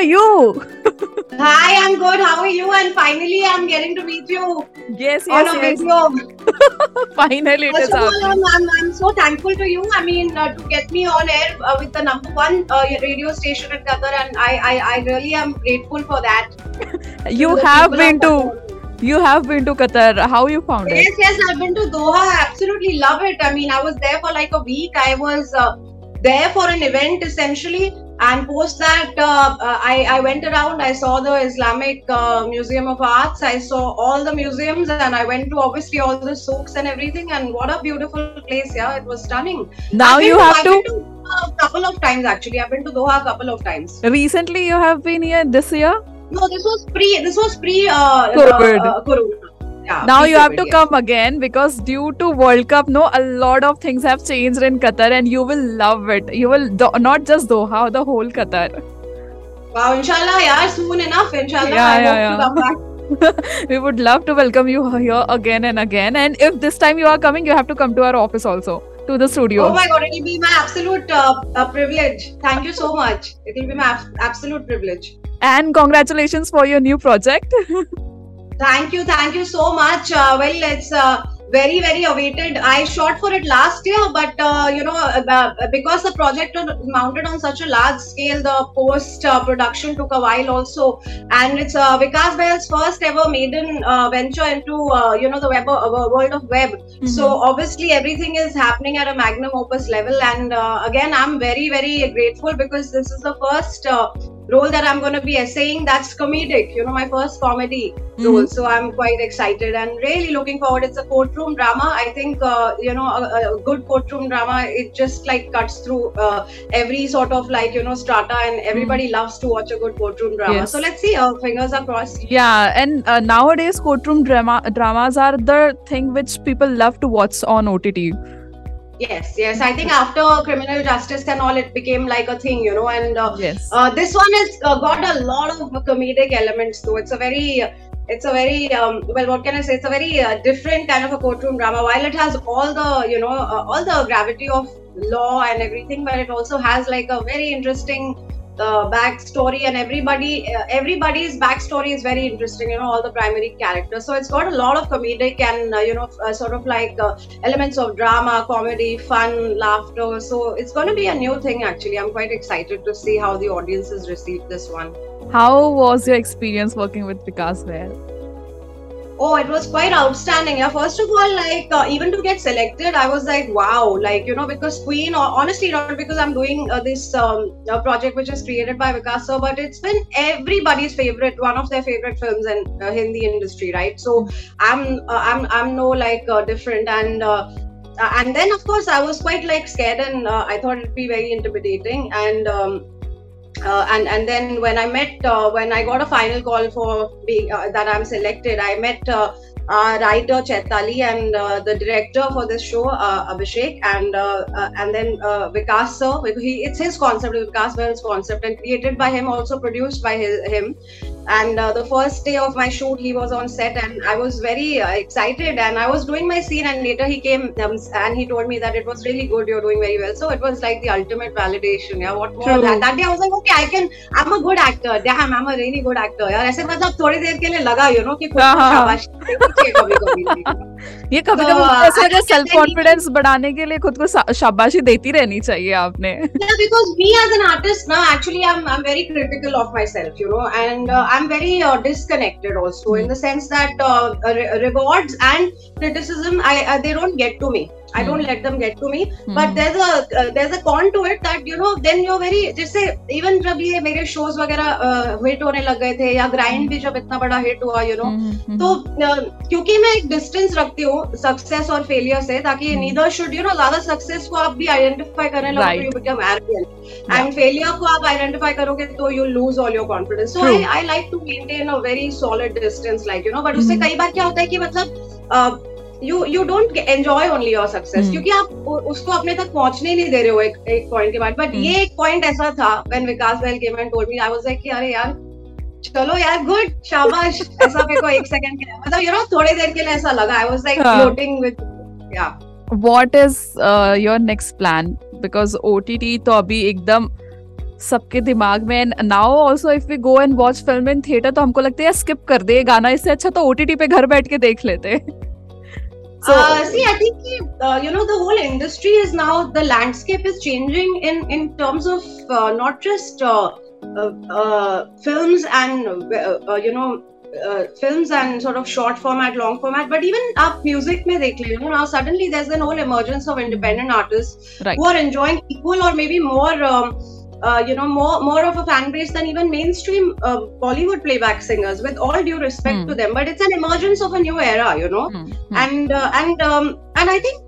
are you? Hi, I'm good. How are you? And finally, I'm getting to meet you. Yes, yes, on a video. Finally, first it is happening. I'm so thankful to you. I mean, to get me on air with the number one radio station in Qatar, and I really am grateful for that. You have been to Qatar. How you found it? Yes, yes, I've been to Doha. I absolutely love it. I mean, I was there for like a week. I was there for an event essentially, and post that I went around. I saw the Islamic Museum of Arts. I saw all the museums, and I went to obviously all the souks and everything. And what a beautiful place! Yeah, it was stunning. Now you have to. A couple of times actually. I've been to Doha a couple of times. Recently, you have been here this year. No, this was pre COVID. Corona. Yeah, now you have to come again because due to World Cup, a lot of things have changed in Qatar, and you will love it. You will not just Doha, the whole Qatar. Wow, inshallah, yeah, soon enough, inshallah. Yeah, I hope to come back. We would love to welcome you here again and again. And if this time you are coming, you have to come to our office also. To the studio. Oh my God, it will be my absolute privilege. Thank you so much. It will be my absolute privilege. And congratulations for your new project. Thank you so much. Well, it's very, very awaited. I shot for it last year, but because the project was mounted on such a large scale, the post-production took a while also. And it's Vikas Bahl's first ever maiden venture into the world of web. Mm-hmm. So obviously everything is happening at a magnum opus level. And again, I'm very, very grateful because this is the first role that I'm going to be essaying that's comedic, my first comedy role. So I'm quite excited and really looking forward. It's a courtroom drama. I think, a good courtroom drama, it just like cuts through every sort of strata, and everybody loves to watch a good courtroom drama. Yes. So let's see, fingers are crossed. Yeah, and nowadays courtroom dramas are the thing which people love to watch on OTT. Yes. I think after criminal justice and all, it became like a thing, and this one has got a lot of comedic elements though. It's a very different kind of a courtroom drama. While it has all the, all the gravity of law and everything, but it also has like a very interesting backstory, and everybody's backstory is very interesting, all the primary characters. So it's got a lot of comedic and elements of drama, comedy, fun, laughter. So it's going to be a new thing actually. I'm quite excited to see how the audiences receive this one. How was your experience working with Vikas Bahl? Oh, it was quite outstanding. Yeah, first of all, like even to get selected, I was like, wow, like, because Queen, honestly, not because I'm doing this project which is created by Vikas sir, but it's been everybody's favorite, one of their favorite films in Hindi industry, right? So I'm no like different, and then of course I was quite like scared, and I thought it'd be very intimidating, and then when I got a final call for being that I'm selected, I met writer Chetali and the director for this show, Abhishek, and then Vikas sir. It's his concept, Vikas Bahl's concept, and created by him, also produced by him. And the first day of my shoot, he was on set, and I was very excited, and I was doing my scene, and later he came and he told me that it was really good, you're doing very well. So it was like the ultimate validation. Yeah, what more? That day I was like, okay, I'm a good actor. Damn, I'm a really good actor. Yeah, ऐसे मतलब थोड़ी देर के लिए लगा, कि कुछ शाबाशी कभी-कभी ये कभी-कभी सेल्फ कॉन्फिडेंस बढ़ाने के लिए खुद को शाबाशी देती रहनी चाहिए आपने. Because me as an artist now, actually I'm very critical of myself, and I'm very disconnected also in the sense that rewards and criticism, they don't get to me. I don't let them get to me, but there's a con to it that then you're very, जैसे even जब ये मेरे shows वगैरह hit होने लग गए थे, या grind भी जब इतना बड़ा hit हुआ, तो क्योंकि मैं एक distance रखती हूँ success और failure से, ताकि neither should ज्यादा success को आप भी identify करने लगो, you become arrogant, and failure को आप identify करोगे तो you lose all your confidence. So I like to maintain a very solid distance, like but उससे कई बार क्या होता है कि मतलब you don't enjoy only your success क्योंकि आप उसको अपने तक पहुंचने नहीं दे रहे हो एक पॉइंट के बाद. बट ये एक पॉइंट ऐसा था when Vikas Bahl came and told me, I was like कि अरे यार चलो यार गुड शाबाश, ऐसा मेरे को एक सेकंड के मतलब थोड़ी देर के लिए ऐसा लगा. I was like floating with yeah. What is your next plan? Because OTT तो अभी एकदम सबके दिमाग में. And now also if we go and watch film in theatre तो हमको लगता है स्किप कर दे गाना, इससे अच्छा तो OTT पे घर बैठ के देख लेते. So see, I think you know the whole industry is now, the landscape is changing in terms of not just films and you know films and sort of short format, long format, but even up music mein dekh le, you know, now suddenly there's an whole emergence of independent artists, right, who are enjoying equal or maybe more you know more of a fan base than even mainstream Bollywood playback singers, with all due respect to them, but it's an emergence of a new era, you know. And I think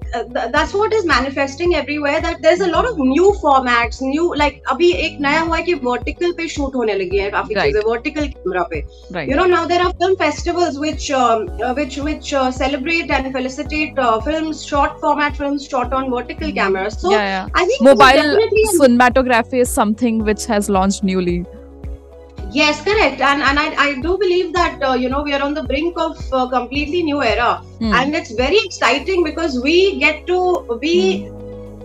that's what is manifesting everywhere, that there's a lot of new formats, new, like abhi ek naya hua hai ki vertical pe shoot hone lagi hai aapki cheeze, vertical camera pe, right. You know, now there are film festivals which celebrate and felicitate films, short format films shot on vertical cameras. So yeah. I think mobile cinematography is something which has launched newly. Yes, correct. And I do believe that you know, we are on the brink of a completely new era, and it's very exciting because we get to be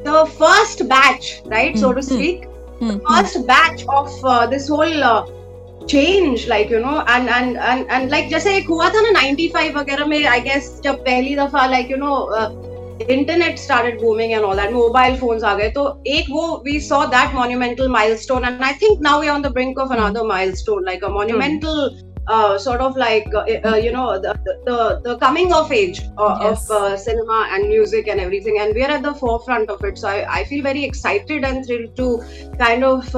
the first batch, right, so to speak, the first batch of this whole change, like, you know, and like जैसे एक हुआ था ना 95 वगैरह में, I guess, जब पहली दफा, like, you know, internet started booming and all that, mobile phones aa gaye, to ek wo we saw that monumental milestone, and I think now we are on the brink of another milestone, like a monumental sort of like you know the coming of age of cinema and music and everything, and we are at the forefront of it. So I feel very excited and thrilled to kind of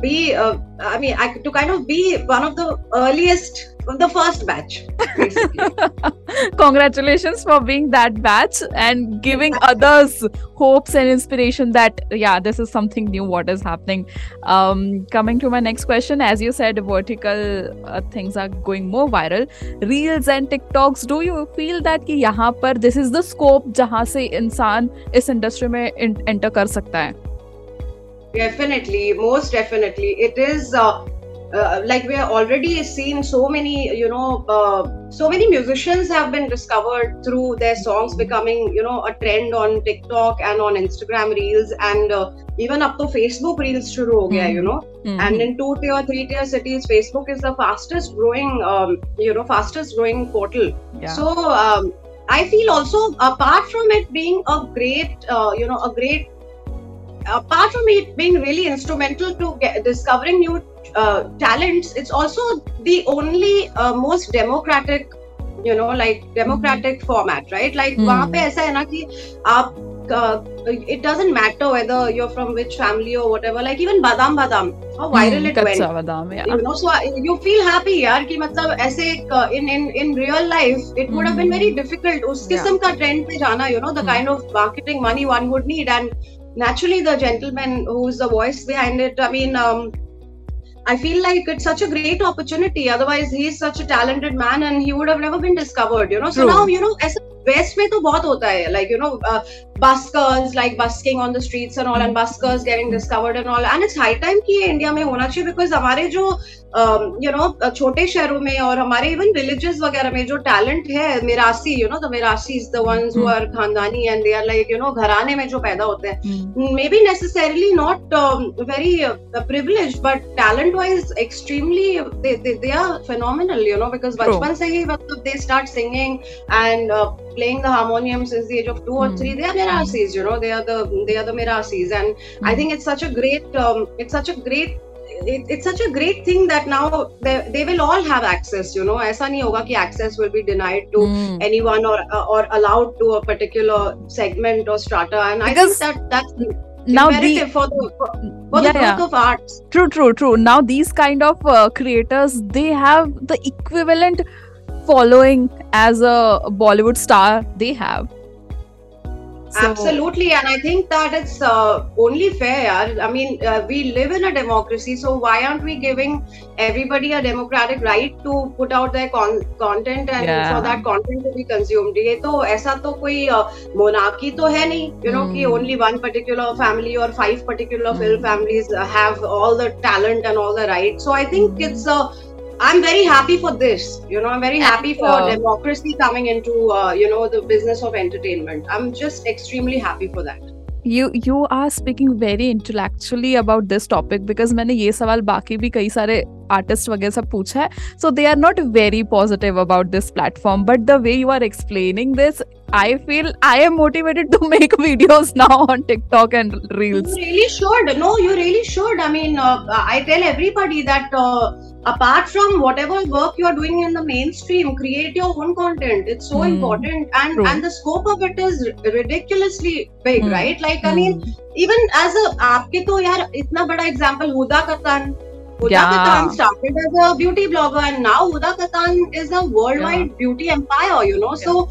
be I mean I to kind of be one of the earliest, the first batch basically. Congratulations for being that batch and giving others hopes and inspiration that yeah, this is something new what is happening. Coming to my next question, as you said, vertical things are going more viral, reels and TikToks. Do you feel that ki yahan par this is the scope jahan se insaan is industry mein enter kar sakta hai? Definitely, most definitely. It is like we are already seeing so many, you know, so many musicians have been discovered through their songs becoming, you know, a trend on TikTok and on Instagram Reels, and even up to Facebook Reels shuru ho gaya, you know. And in 2-tier, 3-tier cities, Facebook is the fastest growing, you know, fastest growing portal. Yeah. So I feel also, apart from it being a great, you know, a great, apart from it being really instrumental to discovering new talents, it's also the only most democratic, you know, like democratic format, right? Like wahan pe aisa hai na ki aap it doesn't matter whether you're from which family or whatever, like even badam how viral it went, badam, yeah. You know, so you feel happy yaar ki matlab aise in real life it would have been very difficult us kism ka trend pe jana, you know, the kind of marketing money one would need, and naturally the gentleman who's the voice behind it, I mean I feel like it's such a great opportunity, otherwise he's such a talented man and he would have never been discovered, you know. So now, you know, as West mein to bahut hota hai, like, you know, buskers, like busking on the streets and all, and buskers getting discovered and all, and it's high time ki ye India mein hona chahiye, because hamare jo you know chote shehron mein aur hamare even villages वगैरह में जो talent है, mirasi, you know, the mirasis, the ones who are khandani and they are like, you know, घराने में जो पैदा होते हैं, maybe necessarily not very privileged, but talent wise extremely they are phenomenal, you know, because बचपन से ही मतलब they start singing and playing the harmonium since the age of 2 or 3, they are mirasis, you know, they are the mirasis, and I think it's such a great it's such a great thing that now they will all have access, you know. Aisa nahi hoga ki access will be denied to anyone or allowed to a particular segment or strata, and because I think that's now for the work of arts. True. Now these kind of creators, they have the equivalent following as a Bollywood star they have. So, absolutely, and I think that it's only fair, yaar. I mean, we live in a democracy, so why aren't we giving everybody a democratic right to put out their content and for that content to be consumed? ये तो ऐसा तो कोई monarchy तो है नहीं, you know, कि only one particular family or 5 particular film families have all the talent and all the rights. So I think it's I'm very happy for this, you know. I'm very happy for democracy coming into you know, the business of entertainment. I'm just extremely happy for that. you are speaking very intellectually about this topic because मैंने ये सवाल बाकी भी कई सारे artist वगैरह सब पूछा है. So they are not very positive about this platform, but the way you are explaining this, I feel I am motivated to make videos now on TikTok and Reels. You really should. No, you really should. I mean, I tell everybody that apart from whatever work you are doing in the mainstream, create your own content. It's so important, and true. And the scope of it is ridiculously big, right? Like, I mean, even as a आपके तो यार इतना बड़ा example Huda कतान. Huda Katan started as a beauty blogger and now Huda Katan is a worldwide beauty empire, you know. So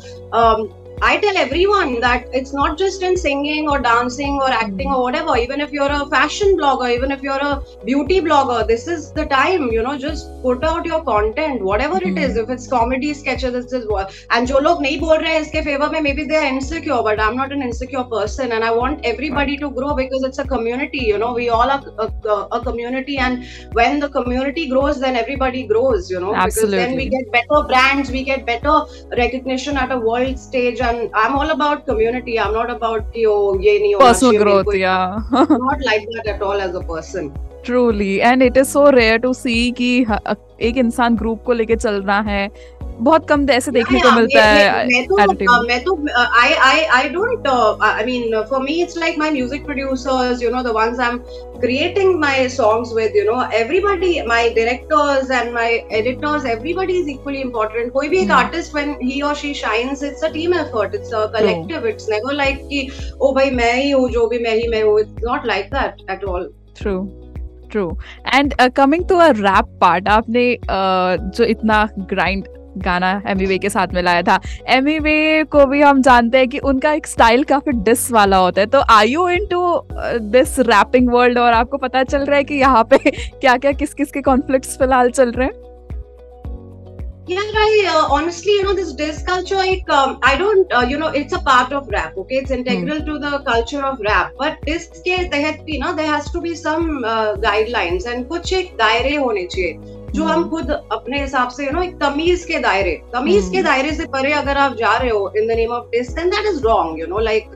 I tell everyone that it's not just in singing or dancing or acting or whatever. Even if you're a fashion blogger, even if you're a beauty blogger, this is the time, you know, just put out your content, whatever it is. If it's comedy, sketches, this is what. And जो लोग नहीं बोल रहे हैं इसके favor में, maybe they are insecure, but I'm not an insecure person, and I want everybody to grow because it's a community, you know. We all are a community, and when the community grows, then everybody grows, you know. Absolutely. Because then we get better brands, we get better recognition at a world stage. And I'm all about community. I'm not about personal growth. Yeah, not like that at all as a person. Truly, and it is so rare to see कि एक इंसान group को लेके चल रहा है. बहुत कम ऐसे देखने को मिलता है. I mean, for me, it's like my music producers, you know, the ones I'm creating my songs with, you know, everybody, my directors and my editors, everybody is equally important. कोई भी एक artist when he or she shines, it's a team effort, it's a collective. True. It's never like कि oh भाई मैं ही हूँ जो भी मैं हूँ. It's not like that at all. True. True. And coming to a rap part, आपने जो इतना grind गाना एमीवे के साथ में लाया था. एमीवे को भी हम जानते हैं कि उनका एक स्टाइल काफी डिस वाला होता है. तो are you into this rapping world और आपको पता चल रहा है कि यहाँ पे क्या क्या किस किस के कॉन्फ्लिक्ट्स फिलहाल चल रहे हैं? Yeah, I honestly, you know, this diss culture, like, I don't, you know, it's a part of rap, okay? It's integral to the culture of rap. But this case, there has to be some guidelines and कुछ एक दायरे होने चाहिए जो हम खुद अपने हिसाब से, you know, एक तमीज के दायरे से परे अगर आप जा रहे हो in the name of diss, then that is wrong, you know, like,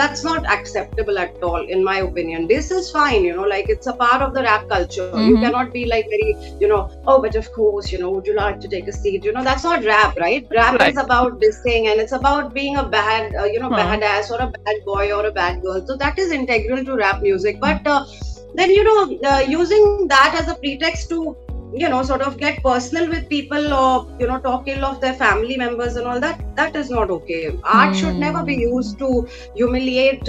that's not acceptable at all, in my opinion. This is fine, you know, like it's a part of the rap culture. You cannot be like very, you know, oh, but of course, you know, would you like to take a seat? You know, that's not rap, right? Rap is about dissing and it's about being a bad, badass or a bad boy or a bad girl. So that is integral to rap music. But then, you know, using that as a pretext to, you know, sort of get personal with people or, you know, talk ill of their family members and all that, that is not okay. Art should never be used to humiliate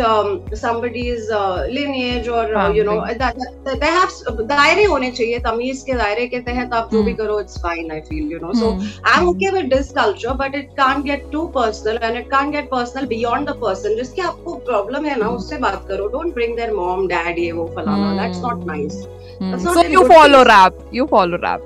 somebody's lineage or, you know, that they have, daire hone chahiye, tamiz ke daire ke tehat aap jo bhi karo, it's fine, I feel, you know. So I'm okay with this culture, but it can't get too personal and it can't get personal beyond the person. Jiske aapko problem hai na, usse baat karo. Don't bring their mom, dad, ye wo falana. That's not nice. That's not so you follow place. Rap. You follow rap.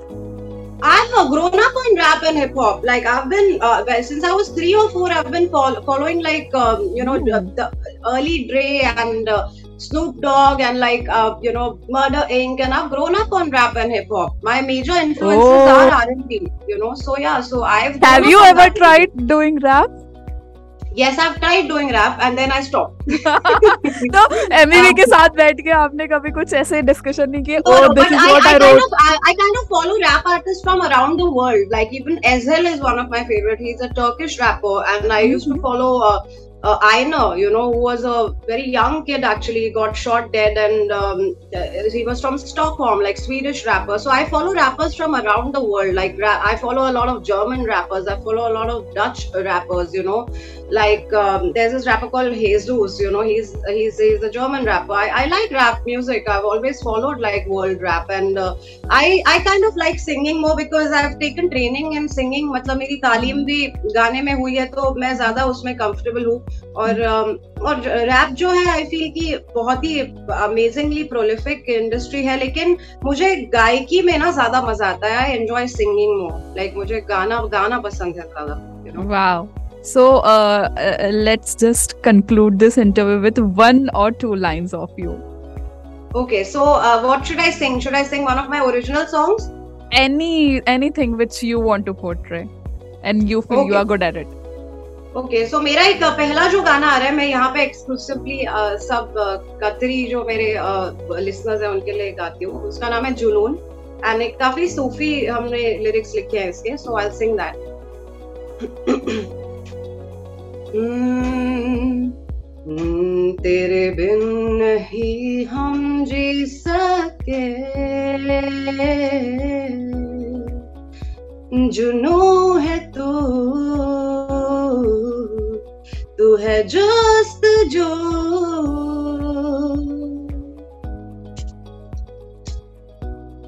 I've grown up on rap and hip hop. Like I've been since I was 3 or 4. I've been following like the early Dre and Snoop Dogg and like Murder Inc. And I've grown up on rap and hip hop. My major influences are R&B. You know, so yeah. So I've. Have you ever tried doing rap? Yes, I've tried doing rap and then I stopped. तो MV के साथ बैठ के आपने कभी कुछ ऐसे discussion नहीं किए? Oh, this is what I wrote. I kind of follow rap artists from around the world. Like even Ezhel is one of my favorite. He's a Turkish rapper and I used to follow Aina, you know, who was a very young kid actually, got shot dead and he was from Stockholm, like Swedish rapper. So I follow rappers from around the world, like I follow a lot of German rappers, I follow a lot of Dutch rappers, you know, like there's this rapper called Hezus, you know, he's a German rapper. I like rap music, I've always followed like world rap and I kind of like singing more because I've taken training in singing, मतलब मेरी तालीम भी गाने में हुई है तो मैं ज़्यादा उसमें comfortable हूँ. और रैप जो है आई फील कि बहुत ही अमेजिंगली प्रोलिफिक इंडस्ट्री है लेकिन मुझे गायकी में ना ज्यादा मजा आता है. I enjoy singing more, like मुझे गाना पसंद है ज्यादा, you know? Wow. So let's just conclude this interview with 1 or 2 lines of you. Okay, so what should I sing? Should I sing one of my original songs? Anything which you want to portray and you feel you are good at it. Okay, so मेरा एक पहला जो गाना आ रहा है, मैं यहाँ पे एक्सक्लूसिवली सब कतरी जो मेरे लिसनर्स हैं उनके लिए गाती हूँ, उसका नाम है जुनून एंड एक काफी सूफी हमने लिरिक्स लिखे हैं इसके, so I will sing that. तेरे बिन नहीं हम जी सके, जुनून है तू है जस्त जो,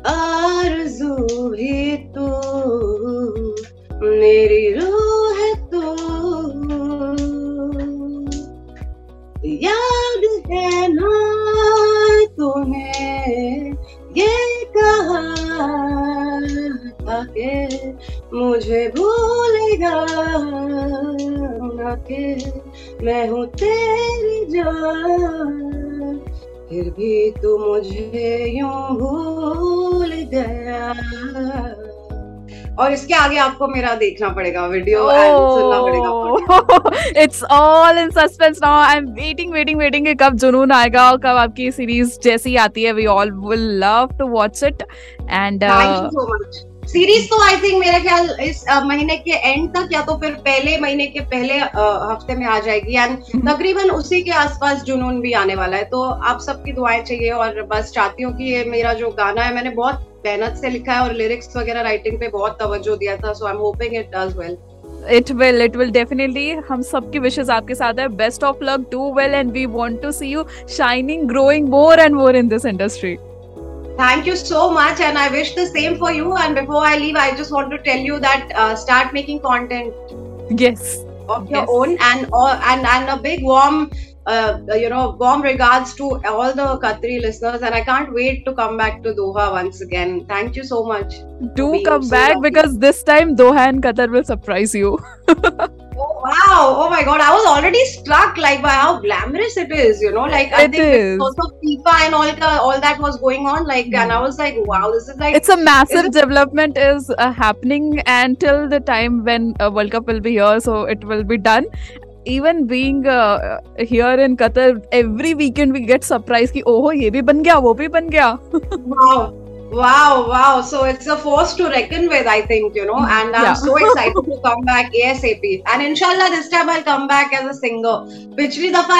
आरज़ू भी तू मेरी रूह है, तू याद है ना तुम्हें ये कहा था के मुझे भूलेगा ना के मैं हूँ तेरी जान, फिर भी तू मुझे यूं भूल गया। और इसके आगे आपको मेरा देखना पड़ेगा वीडियो एंड सुनना पड़ेगा। It's all in suspense now, I am waiting कि कब जुनून आएगा और कब आपकी सीरीज जैसी आती है। We all will love to watch it and thank you so much. Series तो आई थिंक मेरे ख्याल इस महीने के एंड तक या तो फिर पहले महीने के पहले हफ्ते में आ जाएगी एंड तकरीबन उसी के आसपास जुनून भी आने वाला है, तो आप सबकी दुआएं चाहिए। और बस चाहती हूँ कि ये मेरा जो गाना है मैंने बहुत मेहनत से लिखा है और लिरिक्स वगैरह राइटिंग पे बहुत तवज्जो दिया था, so I am hoping it does well. It will definitely. हम सबकी wishes आपके साथ है. Best of luck, do well and we want to see you shining, growing more and more in this industry. Thank you so much and I wish the same for you. And before I leave, I just want to tell you that start making content. Yes. Of your own and a big warm warm regards to all the Qatari listeners, and I can't wait to come back to Doha once again. Thank you so much. Do come back because this time Doha and Qatar will surprise you. Oh wow! Oh my God! I was already struck like by how glamorous it is. You know, like I think also FIFA and all that was going on. Like, and I was like, wow, this is like it's a massive development is happening until the time when World Cup will be here. So it will be done. Even being here in Qatar, every weekend we get surprised कि ओहो ये भी बन गया वो भी बन गया। Wow! So it's a force to reckon with, I think, and I'm so excited to come back ASAP. And inshallah, this time I'll come back as a singer. पिछली दफा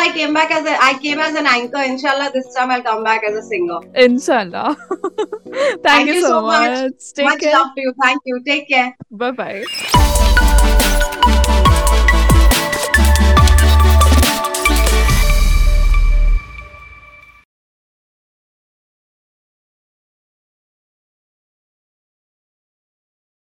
I came as an anchor. Inshallah, this time I'll come back as a singer. Inshallah. Thank you so much. Take care. Much love to you. Thank you. Take care. Bye bye.